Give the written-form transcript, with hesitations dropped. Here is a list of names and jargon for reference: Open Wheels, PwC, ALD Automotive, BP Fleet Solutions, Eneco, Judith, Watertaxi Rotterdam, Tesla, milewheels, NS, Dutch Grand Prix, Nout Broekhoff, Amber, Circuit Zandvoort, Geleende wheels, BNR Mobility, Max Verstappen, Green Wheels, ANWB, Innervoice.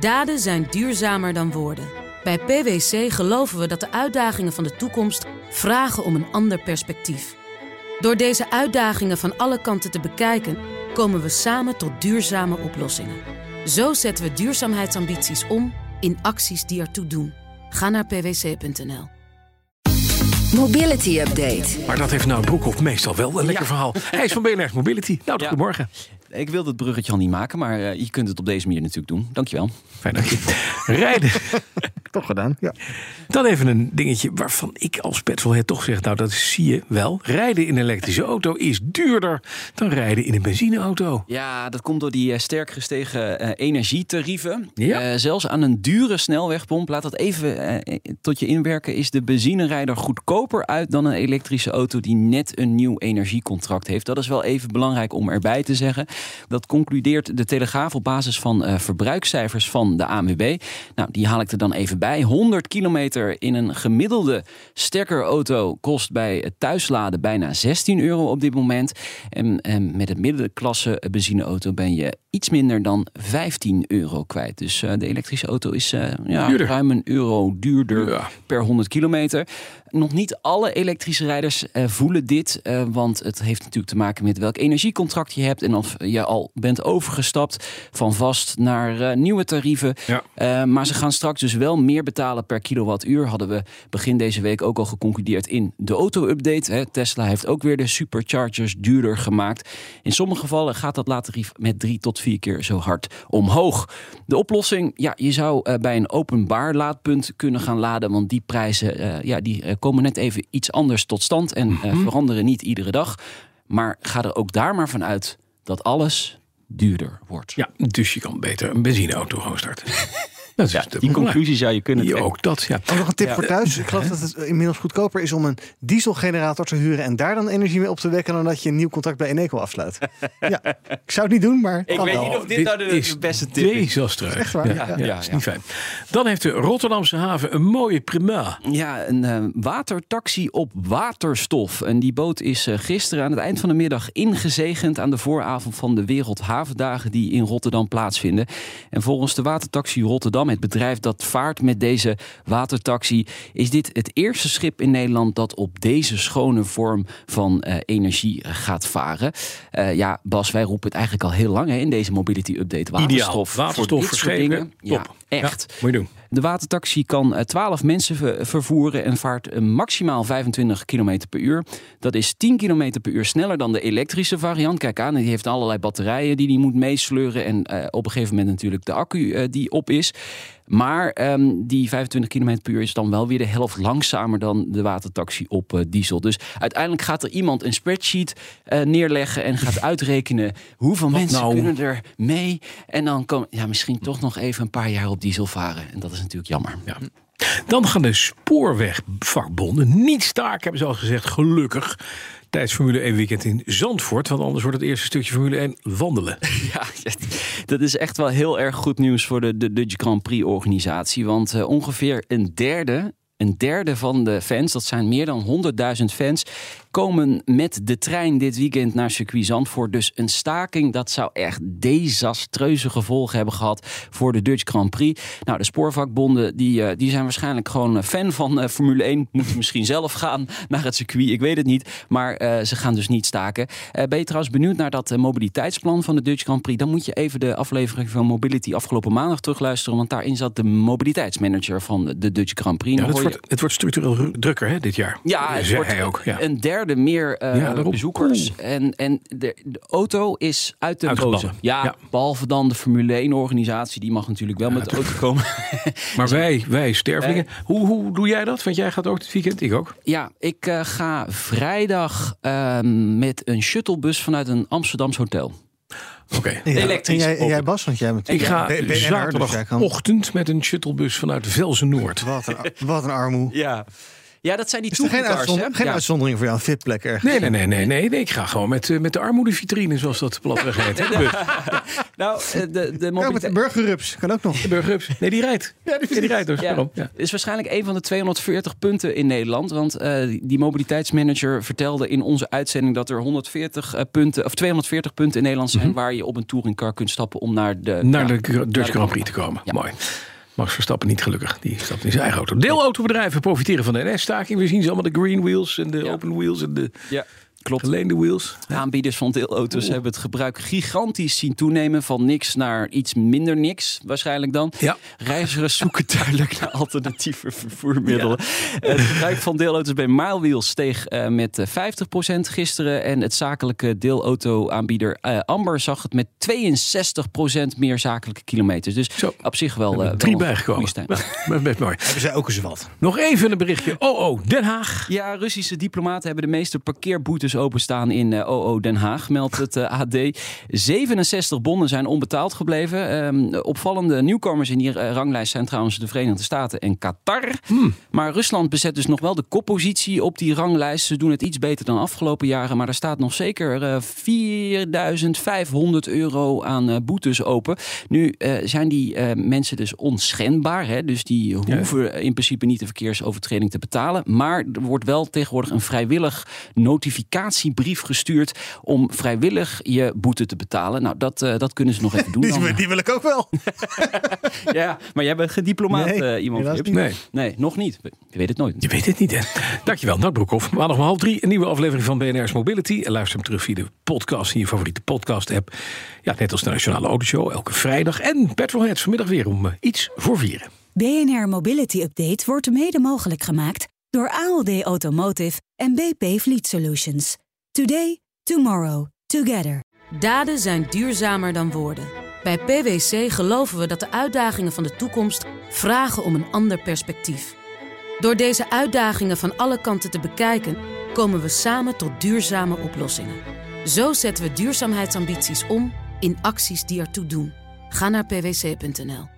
Daden zijn duurzamer dan woorden. Bij PwC geloven we dat de uitdagingen van de toekomst vragen om een ander perspectief. Door deze uitdagingen van alle kanten te bekijken, komen we samen tot duurzame oplossingen. Zo zetten we duurzaamheidsambities om in acties die ertoe doen. Ga naar pwc.nl. Mobility Update. Maar dat heeft nou Broekhoff meestal wel een lekker verhaal. Hij is van BNR Mobility. Nou, goedemorgen. Ik wilde het bruggetje al niet maken, maar je kunt het op deze manier natuurlijk doen. Dankjewel. Fijn, dank je. Rijden. Toch gedaan, ja. Dan even een dingetje waarvan ik als petrolhead toch zeg, nou dat zie je wel. Rijden in een elektrische auto is duurder dan rijden in een benzineauto. Ja, dat komt door die sterk gestegen energietarieven. Ja. Zelfs aan een dure snelwegpomp, laat dat even tot je inwerken, is de benzinerijder goedkoper uit dan een elektrische auto die net een nieuw energiecontract heeft. Dat is wel even belangrijk om erbij te zeggen. Dat concludeert de Telegraaf op basis van verbruikscijfers van de ANWB. Nou, die haal ik er dan even bij. 100 kilometer in een gemiddelde stekkerauto kost bij het thuisladen bijna €16 op dit moment. En met een middenklasse benzineauto ben je iets minder dan €15 kwijt. Dus de elektrische auto is ruim €1 duurder per 100 kilometer. Nog niet alle elektrische rijders voelen dit. Want het heeft natuurlijk te maken met welk energiecontract je hebt. En of je al bent overgestapt van vast naar nieuwe tarieven. Ja. Maar ze gaan straks dus wel meer betalen per kilowattuur. Hadden we begin deze week ook al geconcludeerd in de auto-update. Tesla heeft ook weer de superchargers duurder gemaakt. In sommige gevallen gaat dat laadtarief met 3 tot 4 keer zo hard omhoog. De oplossing, je zou bij een openbaar laadpunt kunnen gaan laden. Want die prijzen die komen net even iets anders tot stand en veranderen niet iedere dag. Maar ga er ook daar maar van uit dat alles duurder wordt. Ja, dus je kan beter een benzineauto gewoon starten. Dat is die conclusie zou je kunnen trekken. Ook dat, ja. Nog een tip voor thuis. Ik geloof dat het inmiddels goedkoper is om een dieselgenerator te huren en daar dan energie mee op te wekken dan dat je een nieuw contract bij Eneco afsluit. Ja, ik zou het niet doen, maar ik weet wel. Niet of dit nou de beste tip is. Desastreus. Echt waar. Ja, is niet fijn. Dan heeft de Rotterdamse haven een mooie primeur. Ja, een watertaxi op waterstof. En die boot is gisteren aan het eind van de middag ingezegend aan de vooravond van de Wereldhavendagen die in Rotterdam plaatsvinden. En volgens de Watertaxi Rotterdam, het bedrijf dat vaart met deze watertaxi, is dit het eerste schip in Nederland dat op deze schone vorm van energie gaat varen. Bas, wij roepen het eigenlijk al heel lang in deze Mobility Update. Waterstof. Ideaal. Waterstof voor dit soort dingen. Ja, echt. Ja, moet je doen. De watertaxi kan 12 mensen vervoeren en vaart maximaal 25 km per uur. Dat is 10 km per uur sneller dan de elektrische variant. Kijk aan, die heeft allerlei batterijen die hij moet meesleuren. En op een gegeven moment natuurlijk de accu die op is. Maar die 25 km per uur is dan wel weer de helft langzamer dan de watertaxi op diesel. Dus uiteindelijk gaat er iemand een spreadsheet neerleggen en gaat uitrekenen hoeveel mensen kunnen er mee. En dan kan misschien toch nog even een paar jaar op diesel varen. En dat is natuurlijk jammer. Ja. Dan gaan de spoorwegvakbonden niet staken, hebben ze al gezegd, gelukkig. Tijdens Formule 1 weekend in Zandvoort. Want anders wordt het eerste stukje Formule 1 wandelen. Ja, dat is echt wel heel erg goed nieuws voor de Dutch Grand Prix organisatie. Want ongeveer een derde van de fans, dat zijn meer dan 100.000 fans, komen met de trein dit weekend naar circuit Zandvoort. Dus een staking, dat zou echt desastreuze gevolgen hebben gehad voor de Dutch Grand Prix. Nou, de spoorvakbonden die zijn waarschijnlijk gewoon fan van Formule 1. Moeten misschien zelf gaan naar het circuit, ik weet het niet. Maar ze gaan dus niet staken. Ben je trouwens benieuwd naar dat mobiliteitsplan van de Dutch Grand Prix? Dan moet je even de aflevering van Mobility afgelopen maandag terugluisteren. Want daarin zat de mobiliteitsmanager van de Dutch Grand Prix. Ja, het wordt structureel drukker dit jaar. Ja, het wordt hij ook. Ja. Een derde meer bezoekers. En de auto is uit de boze. Ja, behalve dan de Formule 1-organisatie. Die mag natuurlijk wel met de auto komen. Maar wij stervelingen. Hoe doe jij dat? Want jij gaat ook dit weekend, ik ook. Ja, ik ga vrijdag met een shuttlebus vanuit een Amsterdams hotel. Oké. Ja. Elektrisch. En jij Bas, want jij bent... Ik ga zaterdagochtend met een shuttlebus vanuit Velsen-Noord. Wat een armoe. Ja. Ja, dat zijn die touringcars. Geen uitzondering voor jou, een VIP-plek ergens. Nee. Ik ga gewoon met de armoedevitrine, zoals dat platweg heet. Nou, met de burgerrups kan ook nog. De burgerrups. Nee, die rijdt. Ja, die rijdt dus. Ja. Ja. Is waarschijnlijk een van de 240 punten in Nederland. Want die mobiliteitsmanager vertelde in onze uitzending dat er 240 punten in Nederland zijn waar je op een touringcar kunt stappen om naar de Dutch Grand Prix te komen. Ja. Mooi. Max Verstappen niet gelukkig. Die stapt in zijn eigen auto. Deelautobedrijven profiteren van de NS-staking. We zien ze allemaal de Green Wheels en de Open Wheels en de... Ja. Klopt. Geleende wheels. Aanbieders van deelauto's hebben het gebruik gigantisch zien toenemen. Van niks naar iets minder niks, waarschijnlijk dan. Ja. Reizigers zoeken duidelijk naar alternatieve vervoermiddelen. Ja. Het gebruik van deelauto's bij milewheels steeg met 50% gisteren. En het zakelijke deelauto-aanbieder Amber zag het met 62% meer zakelijke kilometers. Dus zo, op zich wel... drie bijgekomen. Best mooi. Hebben zij ook eens wat. Nog even een berichtje. OO Den Haag. Ja, Russische diplomaten hebben de meeste parkeerboetes openstaan in OO Den Haag, meldt het AD. 67 bonnen zijn onbetaald gebleven. Opvallende nieuwkomers in die ranglijst zijn trouwens de Verenigde Staten en Qatar. Maar Rusland bezet dus nog wel de koppositie op die ranglijst. Ze doen het iets beter dan afgelopen jaren, maar er staat nog zeker €4.500 aan boetes open. Nu zijn die mensen dus onschendbaar, hè? Dus die hoeven in principe niet de verkeersovertreding te betalen. Maar er wordt wel tegenwoordig een vrijwillig notificatiebrief gestuurd om vrijwillig je boete te betalen. Nou, dat kunnen ze nog even doen. Die wil ik ook wel. Ja, maar jij bent geen diplomaat, iemand. Nee, nog niet. Je weet het nooit. Je weet het niet, hè. Dankjewel, Nout Broekhoff. Maandag om 2:30, een nieuwe aflevering van BNR's Mobility. En luister hem terug via de podcast in je favoriete podcast-app. Ja, net als de Nationale Autoshow, elke vrijdag. En Petrolheads vanmiddag weer om iets voor vieren. BNR Mobility Update wordt mede mogelijk gemaakt door ALD Automotive en BP Fleet Solutions. Today, tomorrow, together. Daden zijn duurzamer dan woorden. Bij PwC geloven we dat de uitdagingen van de toekomst vragen om een ander perspectief. Door deze uitdagingen van alle kanten te bekijken, komen we samen tot duurzame oplossingen. Zo zetten we duurzaamheidsambities om in acties die ertoe doen. Ga naar pwc.nl.